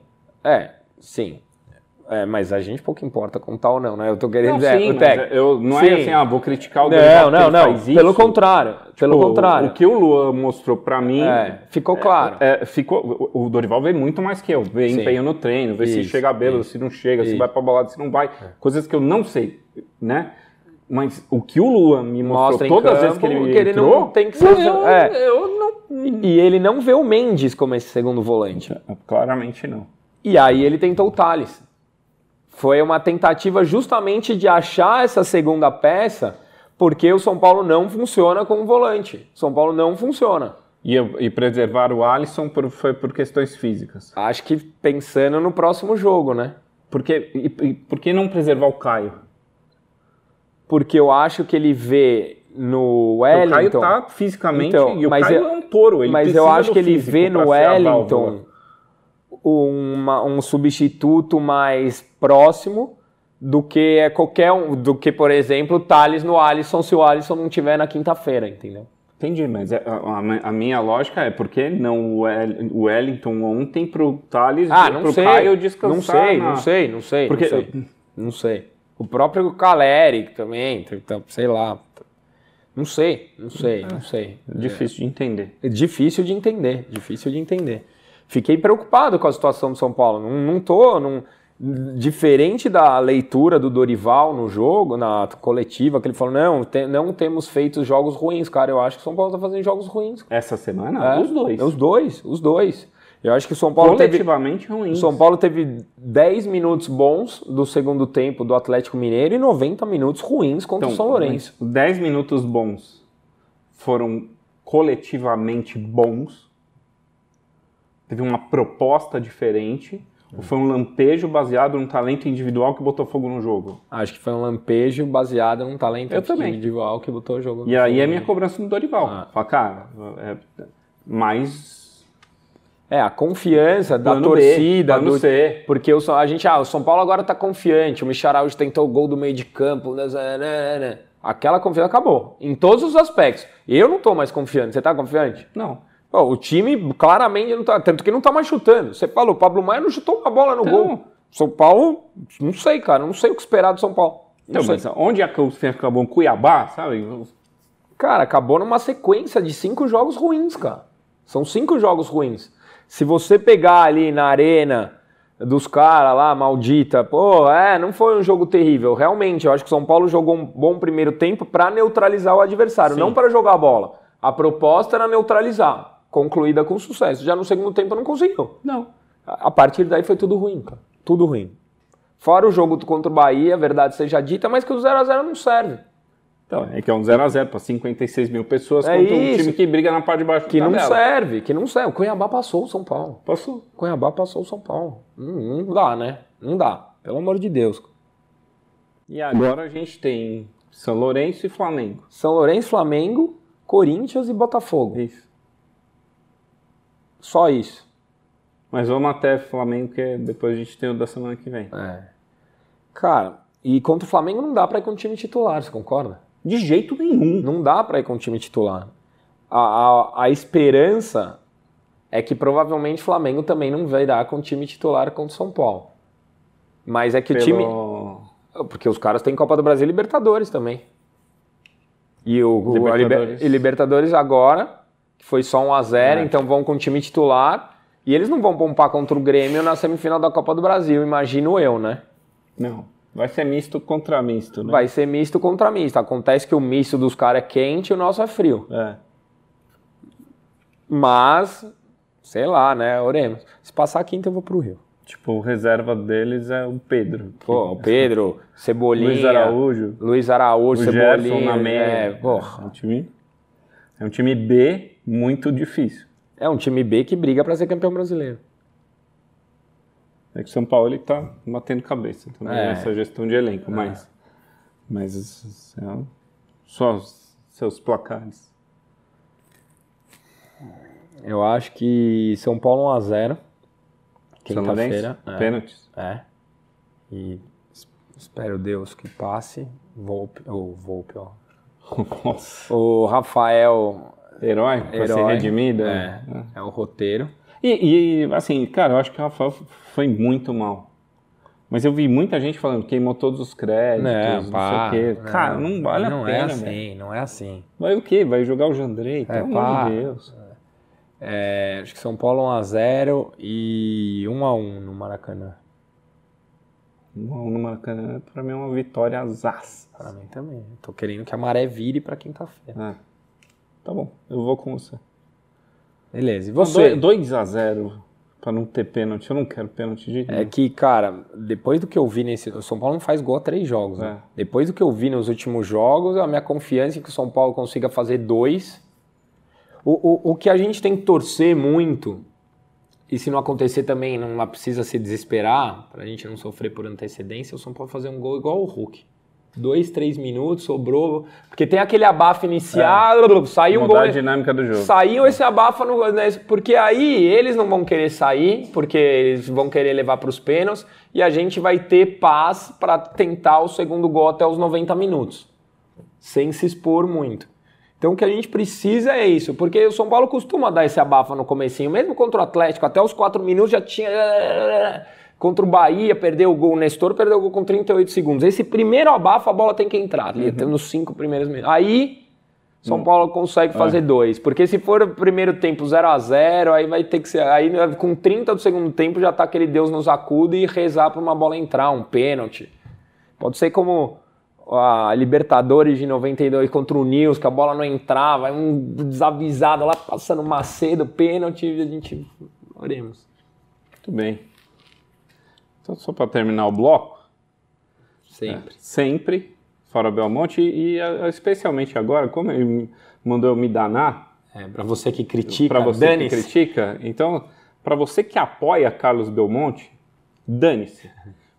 É, sim. É, mas a gente pouco importa contar ou não, né? Eu tô querendo dizer, o técnico. Eu não sim. É assim, ah, vou criticar o Dorival. Não. Pelo contrário. Tipo, pelo contrário. O que o Luan mostrou para mim... É, ficou claro. Ficou, o Dorival vê muito mais que eu. Vê sim. Empenho no treino, vê se chega bêbado, se não chega, se vai pra balada, se não vai. Coisas que eu não sei, né? Mas o que o Luan me mostrou todas as vezes que ele entrou... Não tem que ser... E ele não vê o Mendes como esse segundo volante. Claramente não. E aí ele tentou o Thales. Foi uma tentativa justamente de achar essa segunda peça, porque o São Paulo não funciona como volante. São Paulo não funciona. E preservar o Alisson foi por questões físicas? Acho que pensando no próximo jogo, né? Por que não preservar o Caio? Porque eu acho que ele vê no Wellington... O Caio tá fisicamente... Então, e o Caio é um touro. Ele mas eu acho que ele vê no Wellington... um substituto mais próximo do que é qualquer um, do que, por exemplo, o Thales no Alisson, se o Alisson não tiver na quinta-feira, entendeu? Entendi, mas a minha lógica é por que não o Wellington ontem pro Thales pro Caio descansar? Não sei. O próprio Caleri também, então, sei lá. Não sei. Difícil de entender. Fiquei preocupado com a situação do São Paulo. Diferente da leitura do Dorival no jogo, na coletiva, que ele falou, não temos feito jogos ruins, cara. Eu acho que o São Paulo está fazendo jogos ruins. Essa semana? Os dois. Eu acho que o São Paulo coletivamente teve... ruins. O São Paulo teve 10 minutos bons do segundo tempo do Atlético Mineiro e 90 minutos ruins contra o São Lourenço. 10 minutos bons foram coletivamente bons. Teve uma proposta diferente, ou foi um lampejo baseado num talento individual que botou fogo no jogo? Acho que foi um lampejo baseado num talento individual que botou o jogo no jogo. E aí é minha cobrança no Dorival. Fala, cara, mas... É, a confiança da torcida... Porque a gente, o São Paulo agora tá confiante, o Michel Araújo tentou o gol do meio de campo... Aquela confiança acabou, em todos os aspectos. Eu não tô mais confiante, você tá confiante? Não. Oh, o time claramente não tá, tanto que não tá mais chutando. Você falou, o Pablo Maia não chutou uma bola no gol. São Paulo, não sei, cara, não sei o que esperar do São Paulo. Onde a campanha acabou? Em Cuiabá, sabe? Cara, acabou numa sequência de 5 jogos ruins, cara. São 5 jogos ruins. Se você pegar ali na arena dos caras lá, maldita, não foi um jogo terrível. Realmente, eu acho que o São Paulo jogou um bom primeiro tempo pra neutralizar o adversário, não pra jogar a bola. A proposta era neutralizar. Concluída com sucesso. Já no segundo tempo não conseguiu. Não. A partir daí foi tudo ruim, cara. Tudo ruim. Fora o jogo contra o Bahia, a verdade seja dita, mas que o 0x0 não serve. Então, é que é um 0x0 para 56 mil pessoas contra um time que briga na parte de baixo. Que não serve. O Cuiabá passou o São Paulo. Não dá, né? Não dá. Pelo amor de Deus. E agora a gente tem São Lourenço e Flamengo. São Lourenço, Flamengo, Corinthians e Botafogo. Isso. Só isso. Mas vamos até Flamengo, que depois a gente tem o da semana que vem. É. Cara, e contra o Flamengo não dá pra ir com o time titular, você concorda? De jeito nenhum. Não dá pra ir com o time titular. A esperança é que provavelmente o Flamengo também não vai dar com o time titular contra o São Paulo. Mas é que o time... Porque os caras têm Copa do Brasil e Libertadores também. E o Libertadores agora... Foi só 1x0, então vão com o time titular. E eles não vão pompar contra o Grêmio na semifinal da Copa do Brasil, imagino eu, né? Não, vai ser misto contra misto, né? Vai ser misto contra misto. Acontece que o misto dos caras é quente e o nosso é frio. É. Mas, sei lá, né? Oremos. Se passar a quinta, eu vou pro Rio. Tipo, o reserva deles é o Pedro. Pô, o Pedro, Cebolinha. Luiz Araújo, Cebolinha. Gerson na meia. É um time B... Muito difícil. É um time B que briga para ser campeão brasileiro. É que o São Paulo tá batendo cabeça também nessa gestão de elenco, mas só os seus placares. Eu acho que São Paulo 1x0, quinta-feira. É, pênaltis. É. E espero Deus que passe. O Rafael... Herói, ser redimido. É o roteiro. E, assim, cara, eu acho que o Rafael foi muito mal. Mas eu vi muita gente falando, queimou todos os créditos, não sei o quê. Cara, não vale a pena, velho. Não é assim. Vai o quê? Vai jogar o Jandrei? Pelo amor de Deus. É, acho que São Paulo 1-0 e 1-1 no Maracanã. 1-1 no Maracanã, pra mim, é uma vitória azaz. Pra mim também. Eu tô querendo que a maré vire pra quinta-feira. É. Tá bom, eu vou com você. Beleza, e você? 2-0 pra não ter pênalti, eu não quero pênalti de ninguém. É que, cara, depois do que eu vi nesse... O São Paulo não faz gol há 3 jogos, né? Depois do que eu vi nos últimos jogos, a minha confiança é que o São Paulo consiga fazer 2. O que a gente tem que torcer muito, e se não acontecer também, não precisa se desesperar, pra gente não sofrer por antecedência, o São Paulo fazer um gol igual o Hulk. 2, 3 minutos, sobrou. Porque tem aquele abafa inicial, saiu o gol. A dinâmica do jogo. Saiu esse abafa, porque aí eles não vão querer sair, porque eles vão querer levar para os pênaltis, e a gente vai ter paz para tentar o segundo gol até os 90 minutos, sem se expor muito. Então o que a gente precisa é isso, porque o São Paulo costuma dar esse abafa no comecinho, mesmo contra o Atlético, até os 4 minutos já tinha... Contra o Bahia, perdeu o gol, o Nestor perdeu o gol com 38 segundos. Esse primeiro abafa, a bola tem que entrar, nos 5 primeiros minutos. Aí, São Paulo consegue fazer 2, porque se for o primeiro tempo 0-0, aí vai ter que ser... Aí, com 30 do segundo tempo, já tá aquele Deus nos acuda e rezar pra uma bola entrar, um pênalti. Pode ser como a Libertadores de 92 contra o Nils, que a bola não entrava, vai um desavisado lá, passando Macedo, pênalti, e a gente... Oremos. Muito bem. Então, só para terminar o bloco, sempre, fora Belmonte, e especialmente agora, como ele mandou eu me danar... Para você que critica, para você que critica, então, para você que apoia Carlos Belmonte, dane-se.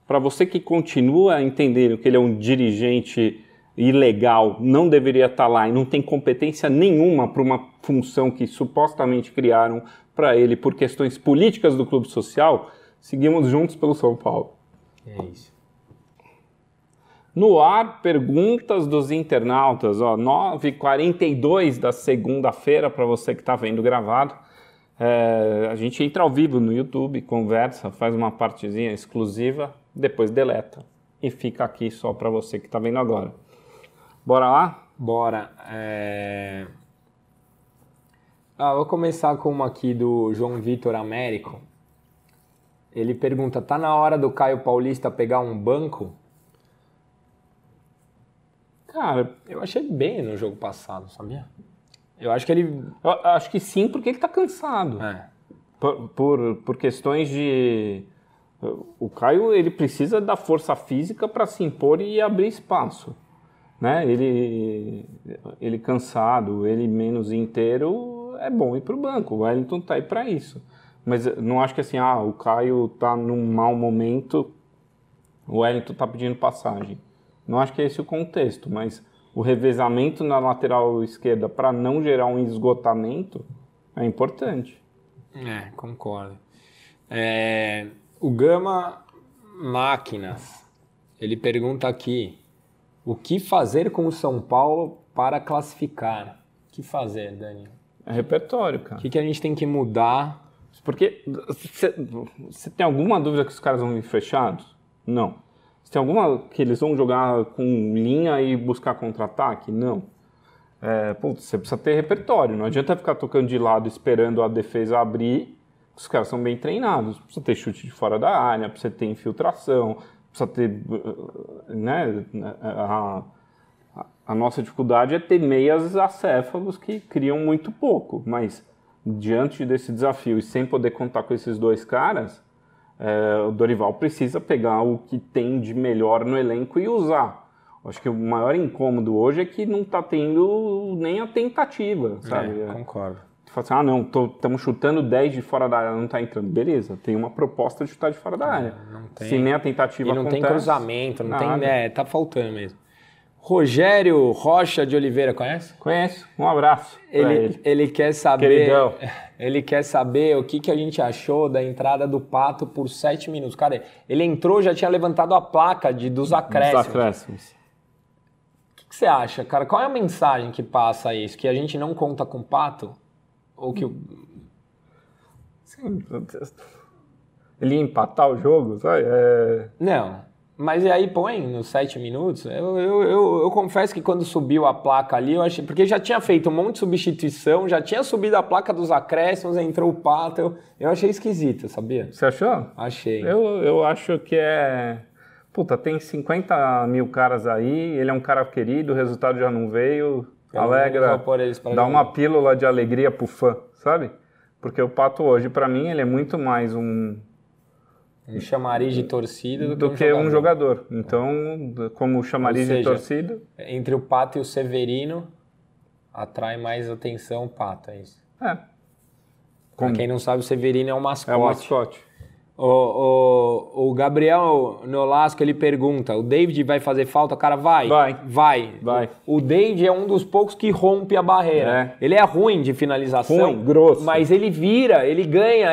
Para você que continua entendendo que ele é um dirigente ilegal, não deveria estar lá e não tem competência nenhuma para uma função que supostamente criaram para ele por questões políticas do clube social... Seguimos juntos pelo São Paulo. É isso. No ar, perguntas dos internautas. 9h42 da segunda-feira, para você que está vendo gravado. A gente entra ao vivo no YouTube, conversa, faz uma partezinha exclusiva, depois deleta. E fica aqui só para você que está vendo agora. Bora lá? Bora. Vou começar com uma aqui do João Vitor Américo. Ele pergunta, tá na hora do Caio Paulista pegar um banco? Cara, eu achei bem no jogo passado, sabia? Eu acho que ele... Eu acho que sim, porque ele tá cansado. Por questões de... O Caio, ele precisa da força física para se impor e abrir espaço. Né? Ele cansado, ele menos inteiro, é bom ir pro banco. O Wellington tá aí para isso. Mas não acho que assim, o Caio tá num mau momento, o Wellington tá pedindo passagem. Não acho que é esse o contexto, mas o revezamento na lateral esquerda para não gerar um esgotamento é importante. Concordo. O Gama Máquinas, ele pergunta aqui, o que fazer com o São Paulo para classificar? O que fazer, Dani? É repertório, cara. O que a gente tem que mudar... Porque você tem alguma dúvida que os caras vão ir fechados? Não. Você tem alguma que eles vão jogar com linha e buscar contra-ataque? Não. Você precisa ter repertório. Não adianta ficar tocando de lado esperando a defesa abrir. Os caras são bem treinados. Precisa ter chute de fora da área, precisa ter infiltração, precisa ter... Né, a nossa dificuldade é ter meias acéfalos que criam muito pouco, mas... Diante desse desafio e sem poder contar com esses 2 caras, o Dorival precisa pegar o que tem de melhor no elenco e usar. Acho que o maior incômodo hoje é que não está tendo nem a tentativa, sabe? Concordo. Fala assim, estamos chutando 10 de fora da área, não está entrando. Beleza, tem uma proposta de chutar de fora da área. Não tem. Se nem a tentativa acontece... E não tem cruzamento, não tem... Está faltando mesmo. Rogério Rocha de Oliveira, conhece? Conheço, um abraço. Ele quer saber. Queridão. Ele quer saber o que a gente achou da entrada do Pato por 7 minutos. Cara, ele entrou, já tinha levantado a placa dos acréscimos. O que você acha, cara? Qual é a mensagem que passa isso? Que a gente não conta com o Pato? Ou que... Ele ia empatar o jogo, sabe? Não. Mas aí põe nos 7 minutos. Eu confesso que quando subiu a placa ali, eu achei. Porque já tinha feito um monte de substituição, já tinha subido a placa dos acréscimos, entrou o Pato. Eu achei esquisito, sabia? Você achou? Achei. Eu acho que é. Puta, tem 50 mil caras aí, ele é um cara querido, o resultado já não veio. Eu alegra. Dá uma pílula de alegria pro fã, sabe? Porque o Pato hoje, pra mim, ele é muito mais um. Um chamariz de torcida do que um jogador. Então, como chamariz de torcida... Entre o Pato e o Severino, atrai mais atenção o Pato, é isso? É. Pra quem não sabe, o Severino é um mascote. É um mascote. O Gabriel Nolasco, ele pergunta, o David vai fazer falta? O cara vai? Vai. O David é um dos poucos que rompe a barreira. Ele é ruim de finalização. Ruim, grosso. Mas ele vira, ele ganha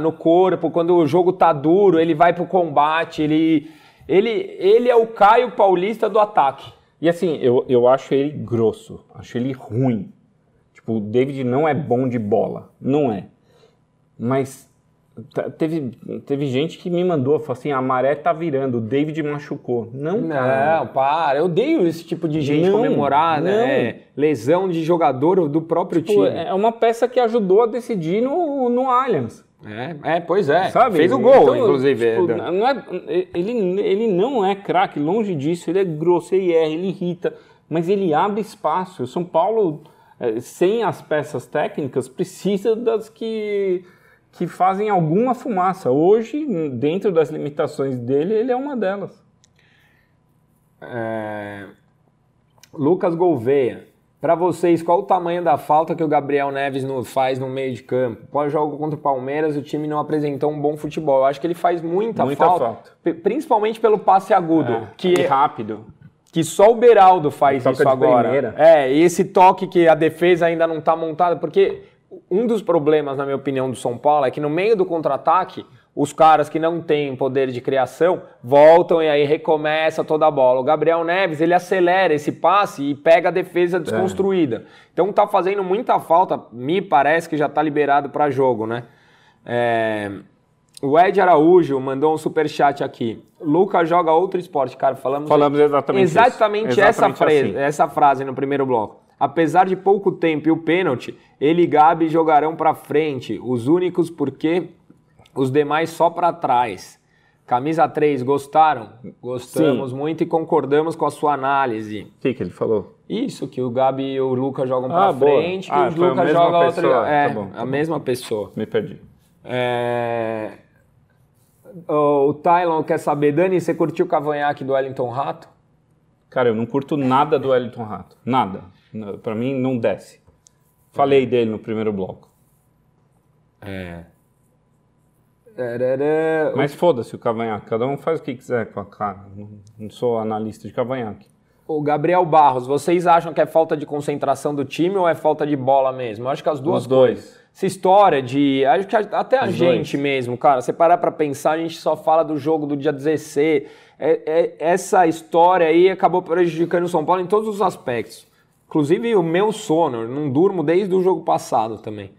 no corpo. Quando o jogo tá duro, ele vai pro combate. Ele é o Caio Paulista do ataque. E assim, eu acho ele grosso. Acho ele ruim. Tipo, o David não é bom de bola. Não é. Mas... Teve gente que me mandou, falou assim, a maré tá virando, o David machucou. Não, cara. Não, para. Eu odeio esse tipo de gente comemorar, né? Lesão de jogador do próprio time. É uma peça que ajudou a decidir no Allianz. Pois é. Sabe? Fez o gol, então, inclusive. Tipo, não é, ele não é craque, longe disso. Ele é grosso, ele erra, ele irrita. Mas ele abre espaço. O São Paulo, sem as peças técnicas, precisa das que fazem alguma fumaça. Hoje, dentro das limitações dele, ele é uma delas. Lucas Gouveia, para vocês, qual o tamanho da falta que o Gabriel Neves faz no meio de campo? Pós-jogo contra o Palmeiras, o time não apresentou um bom futebol. Eu acho que ele faz muita falta. Principalmente pelo passe agudo. E rápido. Que só o Beraldo faz isso agora. Primeira. E esse toque que a defesa ainda não está montada, porque... Um dos problemas, na minha opinião, do São Paulo é que no meio do contra-ataque, os caras que não têm poder de criação voltam e aí recomeça toda a bola. O Gabriel Neves, ele acelera esse passe e pega a defesa desconstruída. Então tá fazendo muita falta, me parece que já tá liberado para jogo, né? O Ed Araújo mandou um superchat aqui. Lucas joga outro esporte, cara. Falamos exatamente essa frase no primeiro bloco. Apesar de pouco tempo e o pênalti, ele e Gabi jogarão para frente. Os únicos porque os demais só para trás. Camisa 3, gostaram? Gostamos muito e concordamos com a sua análise. O que ele falou? Isso, que o Gabi e o Lucas jogam para frente, que o Lucas joga outra... Tá bom. A mesma pessoa. Me perdi. O Tylon quer saber, Dani, você curtiu o cavanhaque do Wellington Rato? Cara, eu não curto nada do Wellington Rato. Nada. Pra mim, não desce. Falei dele no primeiro bloco. Mas foda-se o cavanhaque. Cada um faz o que quiser com a cara. Não sou analista de cavanhaque. O Gabriel Barros, vocês acham que é falta de concentração do time ou é falta de bola mesmo? Eu acho que as duas coisas. Essa história de... Acho que até a gente mesmo, cara. Se parar pra pensar, a gente só fala do jogo do dia 16. Essa história aí acabou prejudicando o São Paulo em todos os aspectos. Inclusive o meu sono, eu não durmo desde o jogo passado também.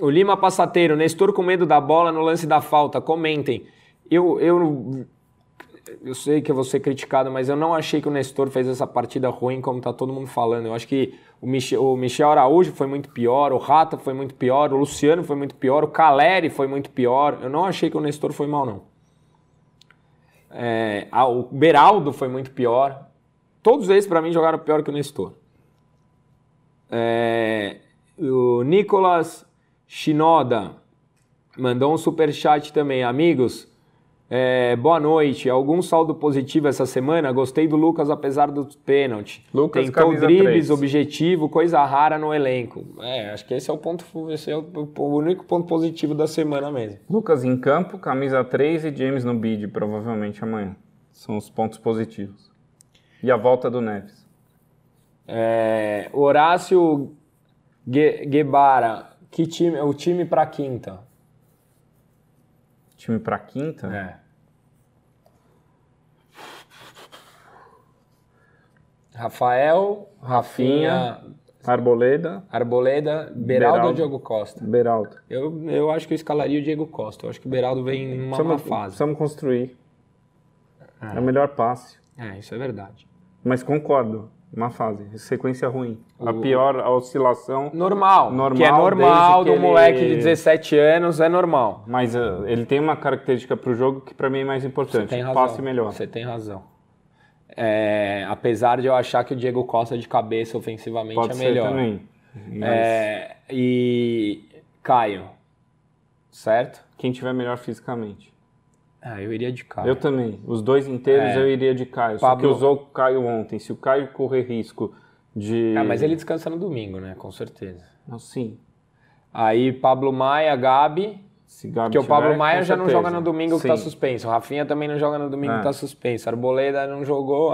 O Lima Passateiro, Nestor com medo da bola no lance da falta, comentem. Eu sei que eu vou ser criticado, mas eu não achei que o Nestor fez essa partida ruim como está todo mundo falando. Eu acho que o Michel Araújo foi muito pior, o Rato foi muito pior, o Luciano foi muito pior, o Caleri foi muito pior. Eu não achei que o Nestor foi mal, não. O Beraldo foi muito pior. Todos eles, para mim, jogaram pior que o Nestor. O Nicolas Shinoda mandou um superchat também. Amigos, boa noite. Algum saldo positivo essa semana? Gostei do Lucas, apesar do pênalti. Lucas, tentou dribles, objetivo, coisa rara no elenco. Acho que esse é o único ponto positivo da semana mesmo. Lucas em campo, camisa 3 e James no bid, provavelmente amanhã. São os pontos positivos. E a volta do Neves? É, Horácio Guevara, que time, o time para quinta? Time para quinta? É. Rafael, Rafinha, Arboleda, Beraldo ou Diego Costa? Beraldo. Eu acho que eu escalaria o Diego Costa. Eu acho que o Beraldo vem em uma má fase. Precisamos construir. É o melhor passe. É, isso é verdade. Mas concordo. Uma fase, sequência ruim. A pior, a oscilação... Normal que é normal do moleque de 17 anos, é normal. Mas ele tem uma característica para o jogo que para mim é mais importante. Você tem razão. Passe melhor. Você tem razão. É, apesar de eu achar que o Diego Costa de cabeça ofensivamente pode é melhor. Pode ser também. Mas... É, e Caio, certo? Quem tiver melhor fisicamente. Ah, eu iria de Caio. Eu também. Os dois inteiros eu iria de Caio. Pablo... Só que usou o Caio ontem. Se o Caio correr risco de... Ah, mas ele descansa no domingo, né? Com certeza. Não, sim. Aí Pablo Maia, Gabi... Porque o Pablo Maia já não joga no domingo, sim, que tá suspenso. O Rafinha também não joga no domingo, que tá suspenso. Arboleda não jogou,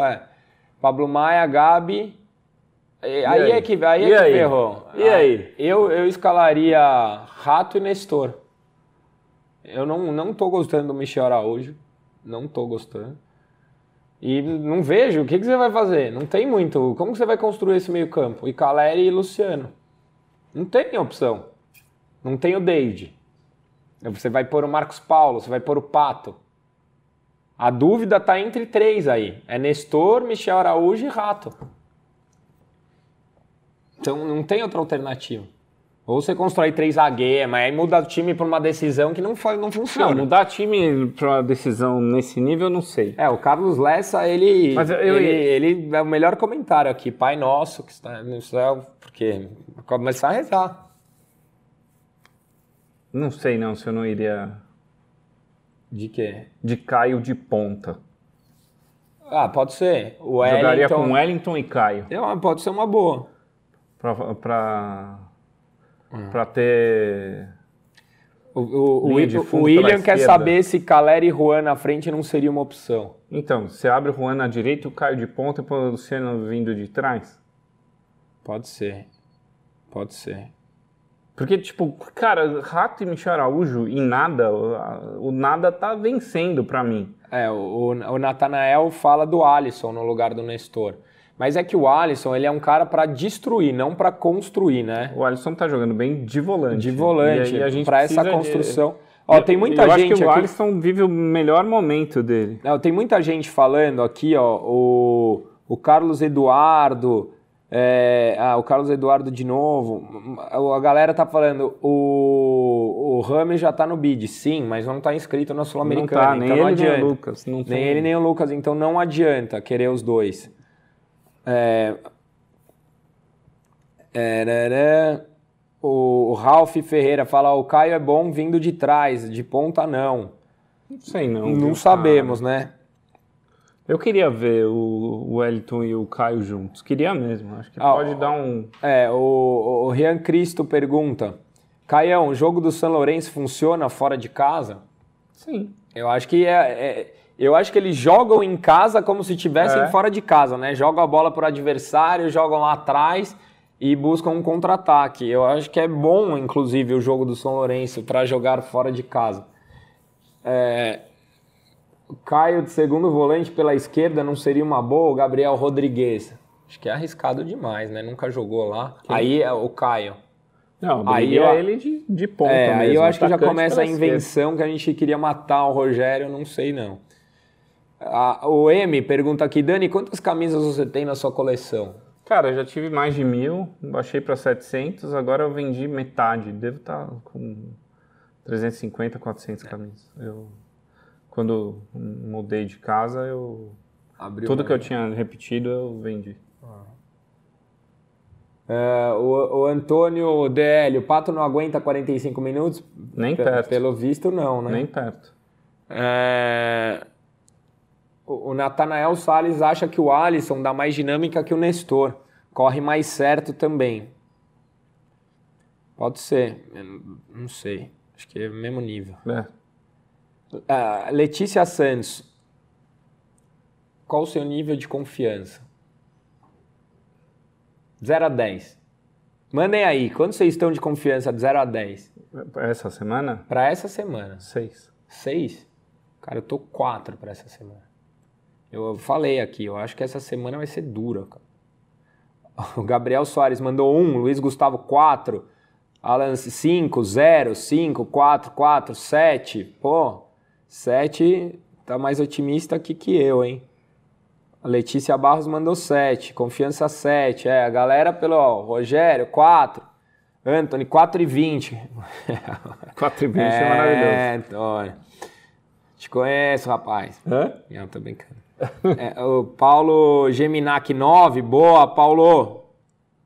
Pablo Maia, Gabi... Aí é que ferrou. E aí? Eu escalaria Rato e Nestor. Eu não tô gostando do Michel Araújo. Não tô gostando. E não vejo. O que você vai fazer? Não tem muito. Como que você vai construir esse meio-campo? E Caleri e Luciano. Não tem opção. Não tem o David. Você vai pôr o Marcos Paulo, você vai pôr o Pato. A dúvida tá entre três aí. É Nestor, Michel Araújo e Rato. Então não tem outra alternativa. Ou você constrói três zagueiros, mas aí muda o time para uma decisão que não funciona. Não, mudar time para uma decisão nesse nível, eu não sei. É, o Carlos Lessa, ele é o melhor comentário aqui. Pai nosso, que está no céu, porque começar a rezar. Não sei não, se eu não iria... De quê? De Caio de ponta. Ah, pode ser. O Wellington... Jogaria com Wellington e Caio. Pode ser uma boa. Para ter... O William quer saber se Caleri e Juan na frente não seria uma opção. Então, você abre o Juan na direita, o Caio de ponta e o Luciano vindo de trás? Pode ser. Porque, tipo, cara, Rato e Michel Araújo em nada, o nada tá vencendo pra mim. É, o Nathanael fala do Alisson no lugar do Nestor. Mas é que o Alisson, ele é um cara para destruir, não para construir, né? O Alisson tá jogando bem de volante. De volante, para essa construção. Ó, tem muita gente aqui... Eu acho que o Alisson vive o melhor momento dele. Não, tem muita gente falando aqui, ó, o Carlos Eduardo... o Carlos Eduardo de novo. A galera tá falando, o Rami já tá no bid. Sim, mas não tá inscrito na Sul-Americana. Não tá, nem então ele nem o Lucas. Não tem... Nem ele nem o Lucas, então não adianta querer os dois. O Ralf Ferreira fala, o Caio é bom vindo de trás, de ponta não. Não sei não. Não sabemos, né? Eu queria ver o Wellington e o Caio juntos, queria mesmo, acho que pode dar um... O Rian Cristo pergunta, Caião, o jogo do São Lourenço funciona fora de casa? Sim. Eu acho que eu acho que eles jogam em casa como se estivessem fora de casa, né? Jogam a bola para o adversário, jogam lá atrás e buscam um contra-ataque. Eu acho que é bom, inclusive, o jogo do São Lourenço para jogar fora de casa. Caio de segundo volante pela esquerda não seria uma boa? O Gabriel Rodrigues. Acho que é arriscado demais, né? Nunca jogou lá. Quem? Aí é o Caio. Não, aí ele de ponta mesmo. Aí eu acho que já começa a invenção que a gente queria matar o Rogério, não sei não. O M pergunta aqui, Dani, quantas camisas você tem na sua coleção? Cara, eu já tive mais de 1.000, baixei para 700, agora eu vendi metade. Devo estar com 350, 400 camisas. Quando mudei de casa, tudo que eu tinha repetido, eu vendi. O Antônio DL, o Pato não aguenta 45 minutos? Nem perto. Pelo visto, não, né? Nem perto. O Nathanael Salles acha que o Alisson dá mais dinâmica que o Nestor. Corre mais certo também. Pode ser. Não sei. Acho que é o mesmo nível. Letícia Santos. Qual o seu nível de confiança? 0 a 10. Mandem aí, quando vocês estão de confiança de 0 a 10? Essa semana? Para essa semana. 6. 6? Cara, eu tô 4 para essa semana. Eu falei aqui, eu acho que essa semana vai ser dura, cara. O Gabriel Soares mandou 1, Luiz Gustavo 4, Alan 5, 0, 5, 4, 4, 7. Pô, 7 tá mais otimista aqui que eu, hein? A Letícia Barros mandou 7, confiança 7. É, a galera pelo ó, Rogério 4, Anthony 4,20. 4,20 é maravilhoso. É, Antônio. Te conheço, rapaz. Hã? Não, tô brincando. É, o Paulo Geminac 9, boa, Paulo.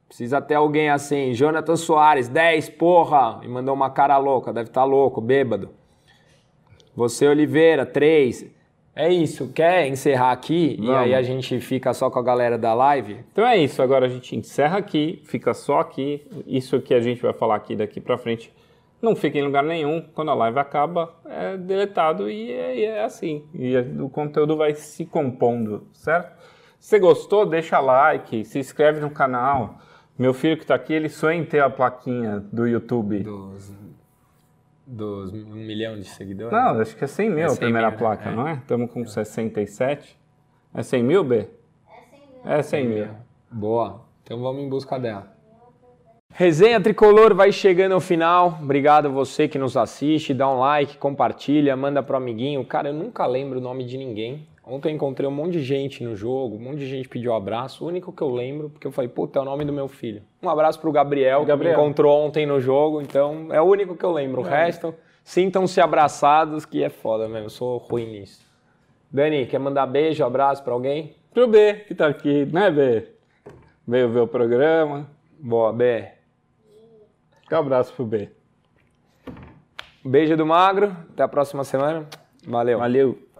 Precisa ter alguém assim. Jonathan Soares 10, porra. E mandou uma cara louca, deve estar louco, bêbado. Você, Oliveira, 3. É isso, quer encerrar aqui? Vamos. E aí a gente fica só com a galera da live? Então é isso, agora a gente encerra aqui, fica só aqui, isso que a gente vai falar aqui daqui pra frente não fica em lugar nenhum, quando a live acaba é deletado e é assim, e o conteúdo vai se compondo, certo? Se você gostou, deixa like, se inscreve no canal, meu filho que tá aqui, ele sonha em ter a plaquinha do YouTube. 12. Dos 1 milhão de seguidores? Não, acho que é 100 mil é 100 a primeira mil, placa, é. Não é? Estamos com 67. É 100 mil, B? É 100 mil. Boa. Então vamos em busca dela. Resenha Tricolor vai chegando ao final. Obrigado a você que nos assiste. Dá um like, compartilha, manda pro amiguinho. Cara, eu nunca lembro o nome de ninguém. Ontem eu encontrei um monte de gente no jogo, um monte de gente pediu um abraço. O único que eu lembro, porque eu falei, puta, é o nome do meu filho. Um abraço pro Gabriel, que me encontrou ontem no jogo. Então, é o único que eu lembro. O resto, sintam-se abraçados, que é foda mesmo. Eu sou ruim nisso. Dani, quer mandar beijo, abraço pra alguém? Pro B, que tá aqui, né, B? Veio ver o programa. Boa, B. Um abraço pro B. Beijo do Magro. Até a próxima semana. Valeu.